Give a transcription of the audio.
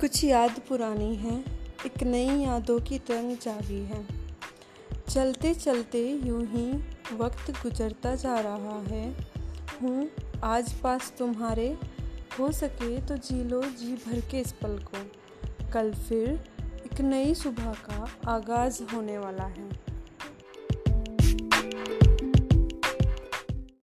कुछ याद पुरानी है, एक नई यादों की तरंग जागी है। चलते चलते यूं ही वक्त गुजरता जा रहा है। हूँ आज पास तुम्हारे, हो सके तो जी लो जी भर के इस पल को। कल फिर एक नई सुबह का आगाज़ होने वाला है।